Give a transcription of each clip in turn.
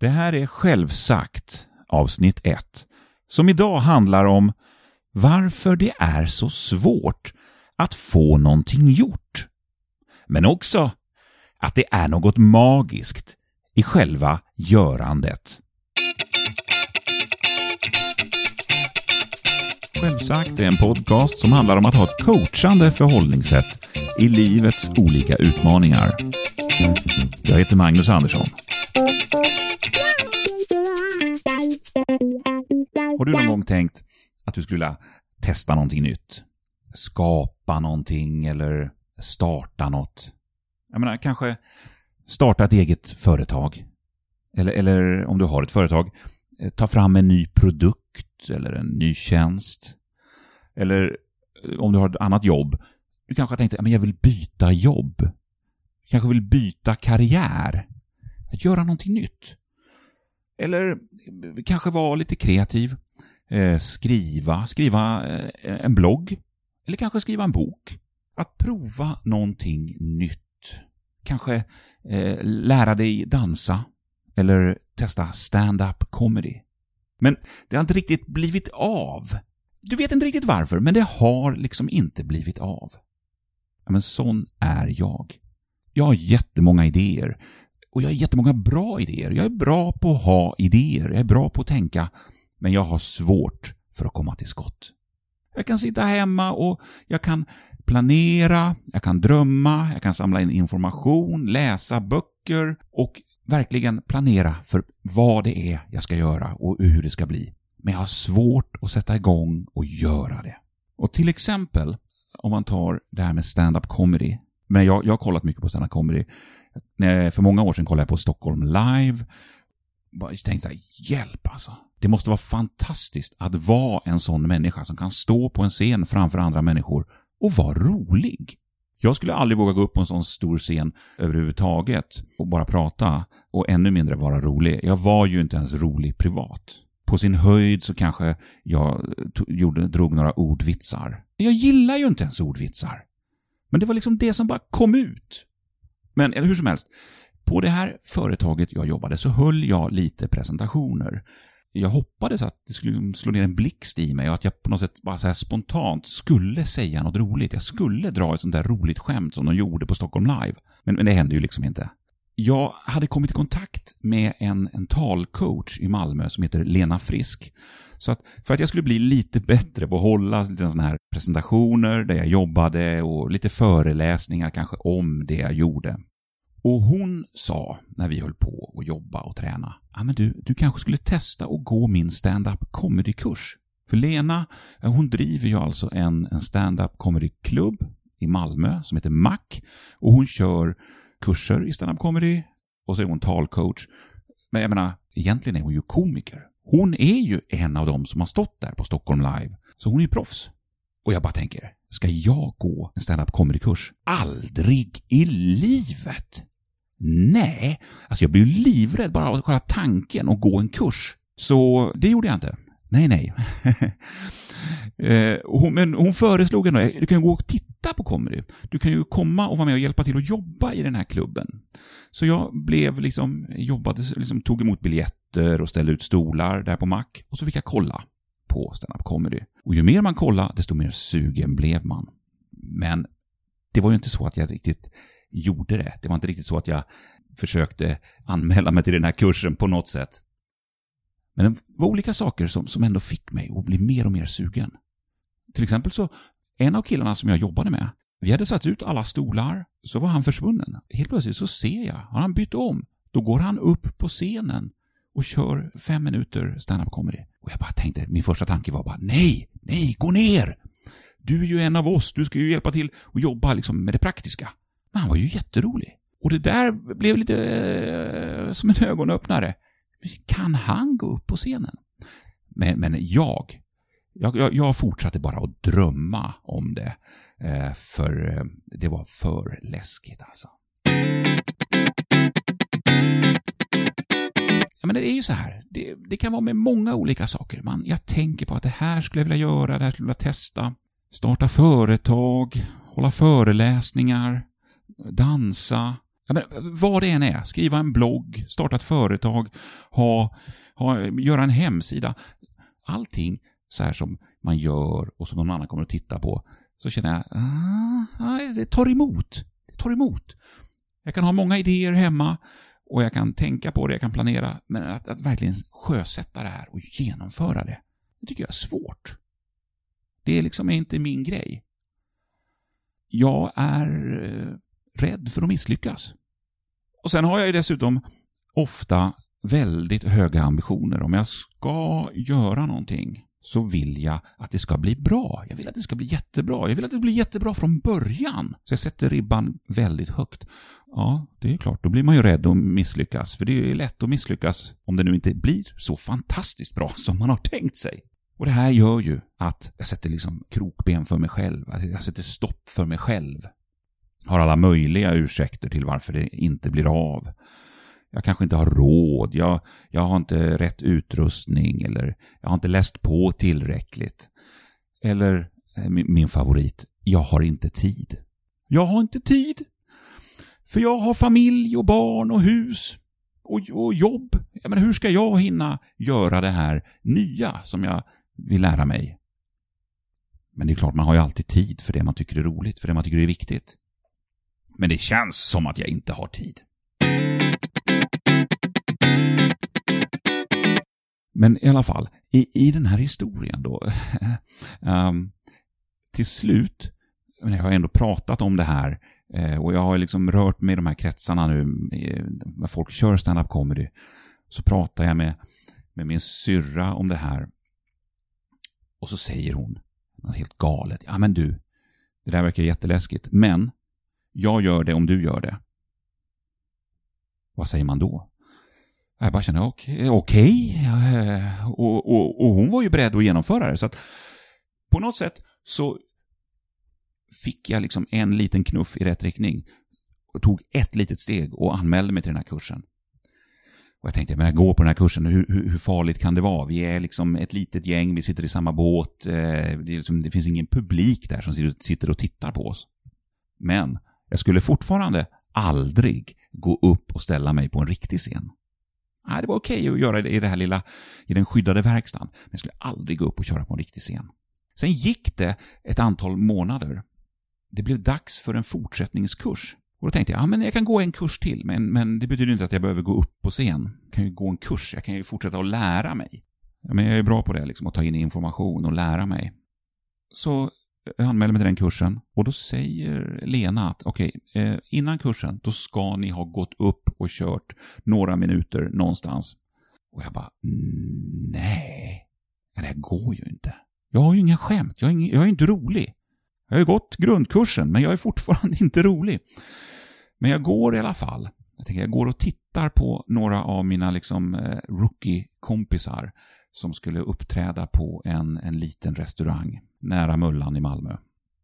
Det här är Självsagt, avsnitt 1, som idag handlar om varför det är så svårt att få någonting gjort. Men också att det är något magiskt i själva görandet. Självsagt är en podcast som handlar om att ha ett coachande förhållningssätt i livets olika utmaningar. Jag heter Magnus Andersson. Har du någon gång tänkt att du skulle vilja testa någonting nytt? Skapa någonting eller starta något? Jag menar, kanske starta ett eget företag. Eller om du har ett företag, ta fram en ny produkt eller en ny tjänst. Eller om du har ett annat jobb, du kanske tänkte att jag vill byta jobb. Du kanske vill byta karriär. Att göra någonting nytt. Eller kanske vara lite kreativ. Skriva en blogg. Eller kanske skriva en bok. Att prova någonting nytt. Kanske lära dig dansa. Eller testa stand-up comedy. Men det har inte riktigt blivit av. Du vet inte riktigt varför, men det har liksom inte blivit av. Ja, men sån är jag. Jag har jättemånga idéer. Och jag har jättemånga bra idéer. Jag är bra på att ha idéer. Jag är bra på att tänka. Men jag har svårt för att komma till skott. Jag kan sitta hemma och jag kan planera. Jag kan drömma. Jag kan samla in information. Läsa böcker. Och verkligen planera för vad det är jag ska göra. Och hur det ska bli. Men jag har svårt att sätta igång och göra det. Och till exempel om man tar det här med stand-up comedy. Men jag har kollat mycket på stand-up comedy. För många år sedan kollade jag på Stockholm Live. Jag tänkte så här, hjälp alltså. Det måste vara fantastiskt att vara en sån människa som kan stå på en scen framför andra människor och vara rolig. Jag skulle aldrig våga gå upp på en sån stor scen överhuvudtaget och bara prata och ännu mindre vara rolig. Jag var ju inte ens rolig privat. På sin höjd så kanske jag drog några ordvitsar. Jag gillar ju inte ens ordvitsar. Men det var liksom det som bara kom ut. Men eller hur som helst, på det här företaget jag jobbade så höll jag lite presentationer. Jag hoppades att det skulle slå ner en blixt i mig och att jag på något sätt bara så här spontant skulle säga något roligt. Jag skulle dra ett sånt där roligt skämt som de gjorde på Stockholm Live. Men det hände ju liksom inte. Jag hade kommit i kontakt med en talcoach i Malmö som heter Lena Frisk. Så att för att jag skulle bli lite bättre på att hålla lite sådana här presentationer där jag jobbade och lite föreläsningar kanske om det jag gjorde. Och hon sa när vi höll på och jobba och träna, men du kanske skulle testa och gå min stand-up comedy-kurs. För Lena, hon driver ju alltså en stand-up comedy-klubb i Malmö som heter Mack. Och hon kör kurser i stand-up comedy och så är hon talcoach. Men jag menar, egentligen är hon ju komiker. Hon är ju en av dem som har stått där på Stockholm Live. Så hon är ju proffs. Och jag bara tänker, ska jag gå en stand-up comedy-kurs? Aldrig i livet! Nej! Alltså jag blir ju livrädd bara av själva tanken att gå en kurs. Så det gjorde jag inte. Nej. Men hon föreslog ändå, du kan ju gå och titta på comedy. Du kan ju komma och vara med och hjälpa till att jobba i den här klubben. Så jag blev tog emot biljetter och ställde ut stolar där på Mac. Och så fick jag kolla på stand-up comedy. Och ju mer man kollade, desto mer sugen blev man. Men det var ju inte så att jag riktigt gjorde det. Det var inte riktigt så att jag försökte anmäla mig till den här kursen på något sätt. Men det var olika saker som ändå fick mig att bli mer och mer sugen. Till exempel så, en av killarna som jag jobbade med, vi hade satt ut alla stolar, så var han försvunnen. Helt plötsligt så ser jag, har han bytt om? Då går han upp på scenen och kör 5 minuter stand-up comedy. Och jag bara tänkte, min första tanke var bara, nej, gå ner! Du är ju en av oss, du ska ju hjälpa till och jobba liksom med det praktiska. Men han var ju jätterolig. Och det där blev lite som en ögonöppnare. Kan han gå upp på scenen? Men jag fortsatte bara att drömma om det. För det var för läskigt alltså. Ja, men det är ju så här. Det kan vara med många olika saker. Jag tänker på att det här skulle jag vilja göra. Det här skulle jag vilja testa. Starta företag. Hålla föreläsningar. Dansa. Ja, men vad det än är, skriva en blogg, starta ett företag, göra en hemsida. Allting så här som man gör och som någon annan kommer att titta på. Så känner jag, det tar emot. Det tar emot. Jag kan ha många idéer hemma och jag kan tänka på det, jag kan planera. Men att verkligen sjösätta det här och genomföra det, det tycker jag är svårt. Det liksom är inte min grej. Jag är rädd för att misslyckas. Och sen har jag ju dessutom ofta väldigt höga ambitioner. Om jag ska göra någonting så vill jag att det ska bli bra. Jag vill att det ska bli jättebra. Jag vill att det blir jättebra från början. Så jag sätter ribban väldigt högt. Ja, det är ju klart. Då blir man ju rädd att misslyckas. För det är ju lätt att misslyckas om det nu inte blir så fantastiskt bra som man har tänkt sig. Och det här gör ju att jag sätter liksom krokben för mig själv. Jag sätter stopp för mig själv. Har alla möjliga ursäkter till varför det inte blir av. Jag kanske inte har råd. Jag har inte rätt utrustning. Eller jag har inte läst på tillräckligt. Eller min favorit. Jag har inte tid. Jag har inte tid. För jag har familj och barn och hus. Och jobb. Jag menar, hur ska jag hinna göra det här nya som jag vill lära mig? Men det är klart, man har ju alltid tid för det man tycker är roligt. För det man tycker är viktigt. Men det känns som att jag inte har tid. Men i alla fall, i den här historien då, till slut, jag har ändå pratat om det här och jag har liksom rört mig i de här kretsarna nu, när folk kör stand-up comedy, så pratar jag med min syrra om det här och så säger hon något helt galet. Ja men du, det där verkar jätteläskigt, men jag gör det om du gör det. Vad säger man då? Jag bara känner, okej. Och hon var ju beredd att genomföra det. Så att på något sätt så fick jag liksom en liten knuff i rätt riktning. Och tog ett litet steg och anmälde mig till den här kursen. Och jag tänkte, men jag går på den här kursen, hur farligt kan det vara? Vi är liksom ett litet gäng, vi sitter i samma båt. Det finns ingen publik där som sitter och tittar på oss. Men jag skulle fortfarande aldrig gå upp och ställa mig på en riktig scen. Nej, det var okej att göra det i det här lilla, i den skyddade verkstaden. Men jag skulle aldrig gå upp och köra på en riktig scen. Sen gick det ett antal månader. Det blev dags för en fortsättningskurs. Och då tänkte jag, men jag kan gå en kurs till. Men det betyder inte att jag behöver gå upp på scen. Jag kan ju gå en kurs, jag kan ju fortsätta att lära mig. Men jag är bra på det, liksom, att ta in information och lära mig. Så jag anmälde mig till den kursen. Och då säger Lena att okej, innan kursen då ska ni ha gått upp och kört några minuter någonstans. Och jag bara, nej. Det här går ju inte. Jag har ju inga skämt. Jag är inte rolig. Jag har ju gått grundkursen men jag är fortfarande inte rolig. Men jag går i alla fall. Jag går och tittar på några av mina liksom, rookie-kompisar som skulle uppträda på en liten restaurang nära Mullan i Malmö.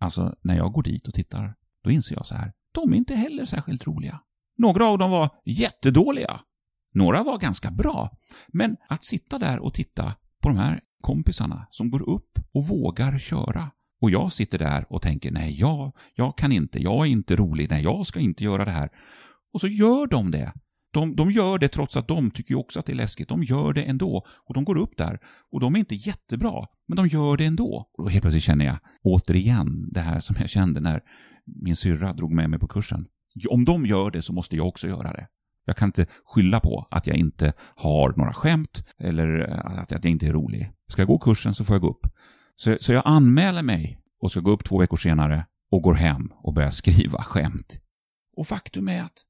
Alltså när jag går dit och tittar, då inser jag så här, de är inte heller särskilt roliga. Några av dem var jättedåliga. Några var ganska bra. Men att sitta där och titta på de här kompisarna som går upp och vågar köra. Och jag sitter där och tänker, nej jag kan inte, jag är inte rolig, nej jag ska inte göra det här. Och så gör de det. De gör det trots att de tycker också att det är läskigt. De gör det ändå. Och de går upp där. Och de är inte jättebra. Men de gör det ändå. Och helt plötsligt känner jag återigen det här som jag kände när min syrra drog med mig på kursen. Om de gör det så måste jag också göra det. Jag kan inte skylla på att jag inte har några skämt. Eller att jag inte är rolig. Ska jag gå kursen så får jag gå upp. Så jag anmäler mig. Och ska gå upp 2 veckor senare. Och går hem och börjar skriva skämt. Och faktum är att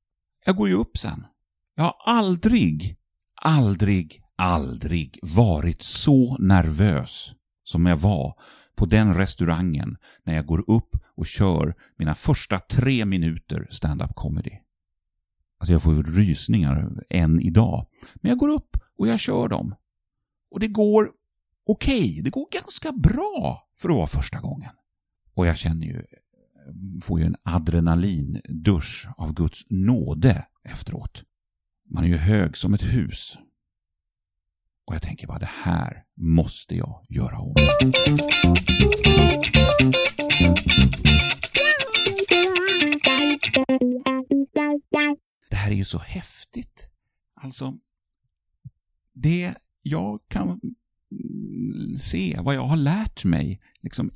jag går ju upp sen. Jag har aldrig varit så nervös som jag var på den restaurangen när jag går upp och kör mina första 3 minuter stand-up comedy. Alltså jag får rysningar än idag. Men jag går upp och jag kör dem. Och det går okej. Det går ganska bra för att vara första gången. Och jag känner ju, får ju en adrenalindusch av Guds nåde efteråt. Man är ju hög som ett hus. Och jag tänker bara, det här måste jag göra om. här är ju så häftigt. Alltså, det jag kan se, vad jag har lärt mig liksom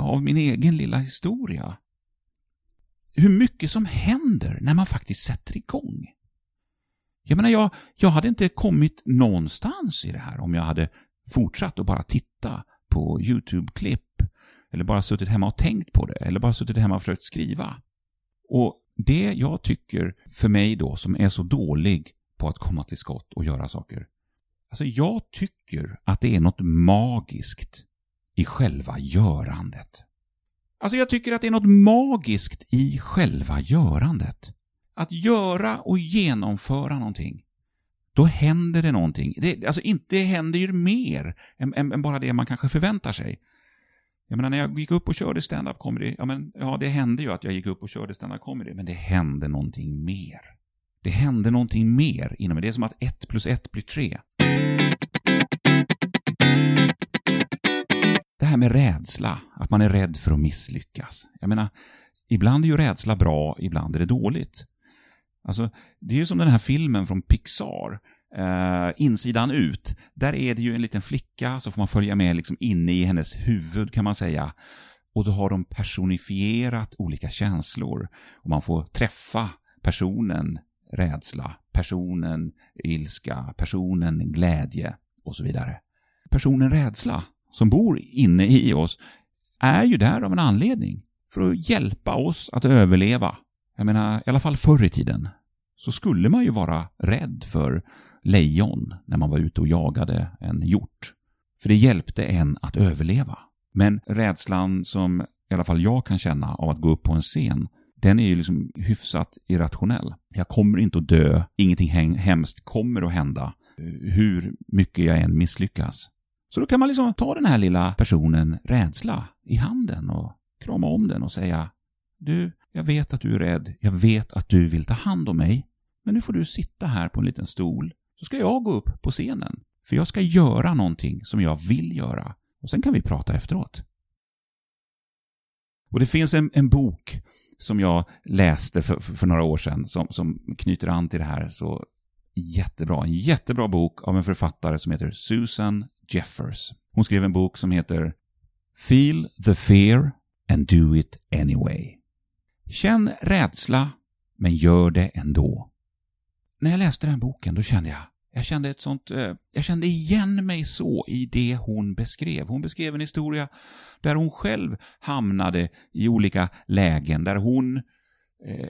av min egen lilla historia. Hur mycket som händer när man faktiskt sätter igång. Jag menar, jag hade inte kommit någonstans i det här om jag hade fortsatt att bara titta på YouTube-klipp. Eller bara suttit hemma och tänkt på det. Eller bara suttit hemma och försökt skriva. Och det jag tycker för mig då, som är så dålig på att komma till skott och göra saker. Alltså jag tycker att det är något magiskt i själva görandet. Alltså jag tycker att det är något magiskt i själva görandet. Att göra och genomföra någonting. Då händer det någonting. Det händer ju mer än bara det man kanske förväntar sig. Jag menar, när jag gick upp och körde stand-up comedy. Det hände ju att jag gick upp och körde stand-up comedy. Men det hände någonting mer. Det hände någonting mer inom mig. Det är som att 1 + 1 blir 3. Det här med rädsla. Att man är rädd för att misslyckas. Jag menar, ibland är ju rädsla bra, ibland är det dåligt. Alltså, det är ju som den här filmen från Pixar, Insidan ut. Där är det ju en liten flicka, så får man följa med liksom inne i hennes huvud kan man säga. Och då har de personifierat olika känslor. Och man får träffa personen rädsla, personen ilska, personen glädje och så vidare. Personen rädsla som bor inne i oss är ju där av en anledning. För att hjälpa oss att överleva. Jag menar, i alla fall förr i tiden så skulle man ju vara rädd för lejon när man var ute och jagade en hjort. För det hjälpte en att överleva. Men rädslan som i alla fall jag kan känna av att gå upp på en scen, den är ju liksom hyfsat irrationell. Jag kommer inte att dö, ingenting hemskt kommer att hända hur mycket jag än misslyckas. Så då kan man liksom ta den här lilla personen rädsla i handen och krama om den och säga: du, jag vet att du är rädd, jag vet att du vill ta hand om mig, men nu får du sitta här på en liten stol, så ska jag gå upp på scenen, för jag ska göra någonting som jag vill göra, och sen kan vi prata efteråt. Och det finns en bok som jag läste för några år sedan som knyter an till det här så jättebra. En jättebra bok av en författare som heter Susan Jeffers. Hon skrev en bok som heter Feel the Fear and Do It Anyway. Känn rädsla, men gör det ändå. När jag läste den boken då kände jag kände igen mig så i det hon beskrev. Hon beskrev en historia där hon själv hamnade i olika lägen. Där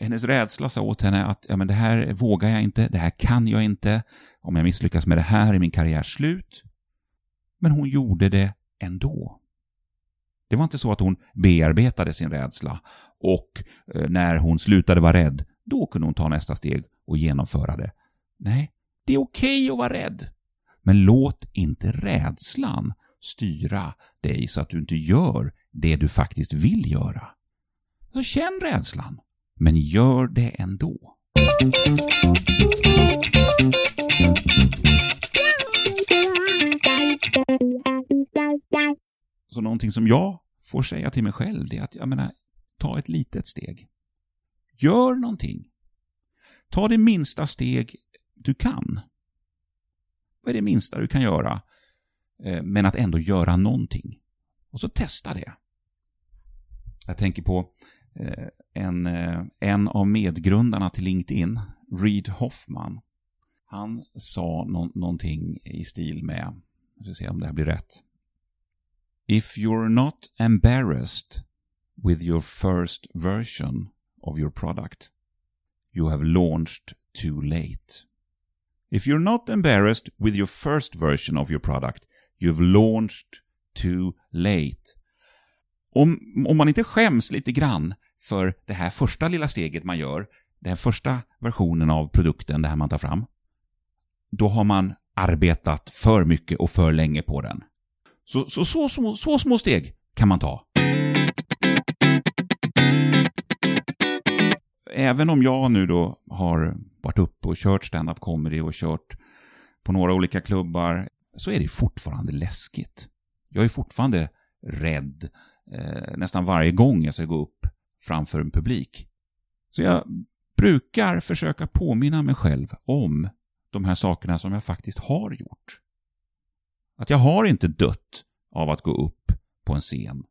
hennes rädsla sa åt henne att ja, men det här vågar jag inte, det här kan jag inte. Om jag misslyckas med det här är min karriär slut. Men hon gjorde det ändå. Det var inte så att hon bearbetade sin rädsla och när hon slutade vara rädd, då kunde hon ta nästa steg och genomföra det. Nej, det är okej att vara rädd. Men låt inte rädslan styra dig så att du inte gör det du faktiskt vill göra. Så känn rädslan, men gör det ändå. Så någonting som jag får säga till mig själv det är att jag menar, ta ett litet steg. Gör någonting. Ta det minsta steg du kan. Vad är det minsta du kan göra? Men att ändå göra någonting. Och så testa det. Jag tänker på en av medgrundarna till LinkedIn, Reid Hoffman. Han sa någonting i stil med, jag ska se om det här blir rätt. If you're not embarrassed with your first version of your product, you have launched too late. If you're not embarrassed with your first version of your product, you've launched too late. Om man inte skäms lite grann för det här första lilla steget man gör, den här första versionen av produkten, det här man tar fram, då har man arbetat för mycket och för länge på den. Så små steg kan man ta. Även om jag nu då har varit uppe och kört stand-up comedy och kört på några olika klubbar så är det fortfarande läskigt. Jag är fortfarande rädd nästan varje gång jag ska gå upp framför en publik. Så jag brukar försöka påminna mig själv om de här sakerna som jag faktiskt har gjort. Att jag har inte dött av att gå upp på en scen.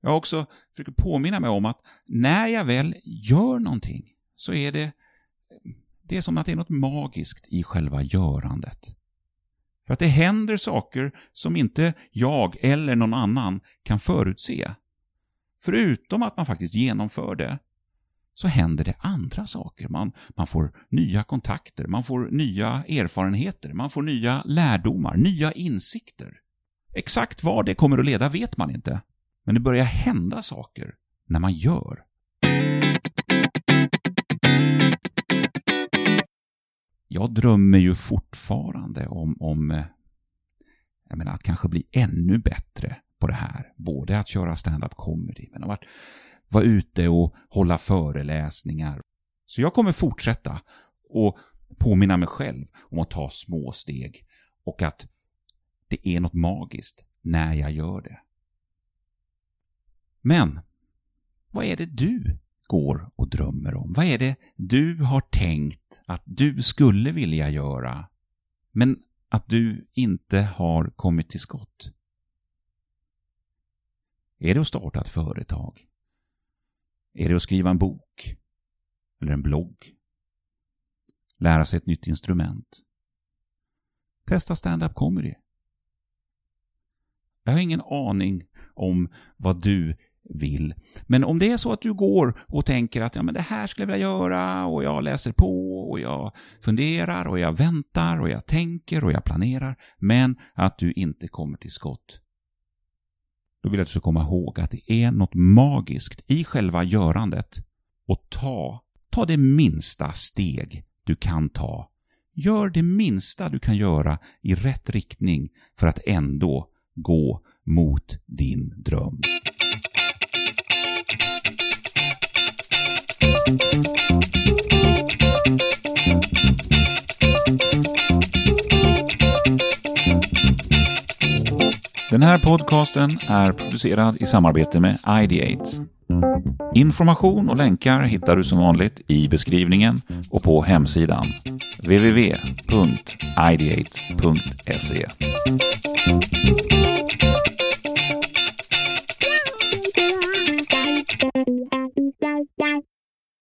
Jag också försöker påminna mig om att när jag väl gör någonting så är det är som att det är något magiskt i själva görandet. För att det händer saker som inte jag eller någon annan kan förutse. Förutom att man faktiskt genomför det, så händer det andra saker. Man får nya kontakter, man får nya erfarenheter, man får nya lärdomar, nya insikter. Exakt vad det kommer att leda vet man inte. Men det börjar hända saker när man gör. Jag drömmer ju fortfarande om jag menar, att kanske bli ännu bättre på det här. Både att köra stand-up comedy, men att vara ute och hålla föreläsningar. Så jag kommer fortsätta och påminna mig själv om att ta små steg. Och att det är något magiskt när jag gör det. Men vad är det du går och drömmer om? Vad är det du har tänkt att du skulle vilja göra men att du inte har kommit till skott? Är det att starta ett företag? Är det att skriva en bok? Eller en blogg? Lära sig ett nytt instrument? Testa stand-up comedy? Jag har ingen aning om vad du vill. Men om det är så att du går och tänker att ja, men det här skulle jag vilja göra och jag läser på och jag funderar och jag väntar och jag tänker och jag planerar men att du inte kommer till skott. Då vill jag att du ska komma ihåg att det är något magiskt i själva görandet och ta det minsta steg du kan ta. Gör det minsta du kan göra i rätt riktning för att ändå gå mot din dröm. Den här podcasten är producerad i samarbete med Ideates. Information och länkar hittar du som vanligt i beskrivningen och på hemsidan www.ideate.se.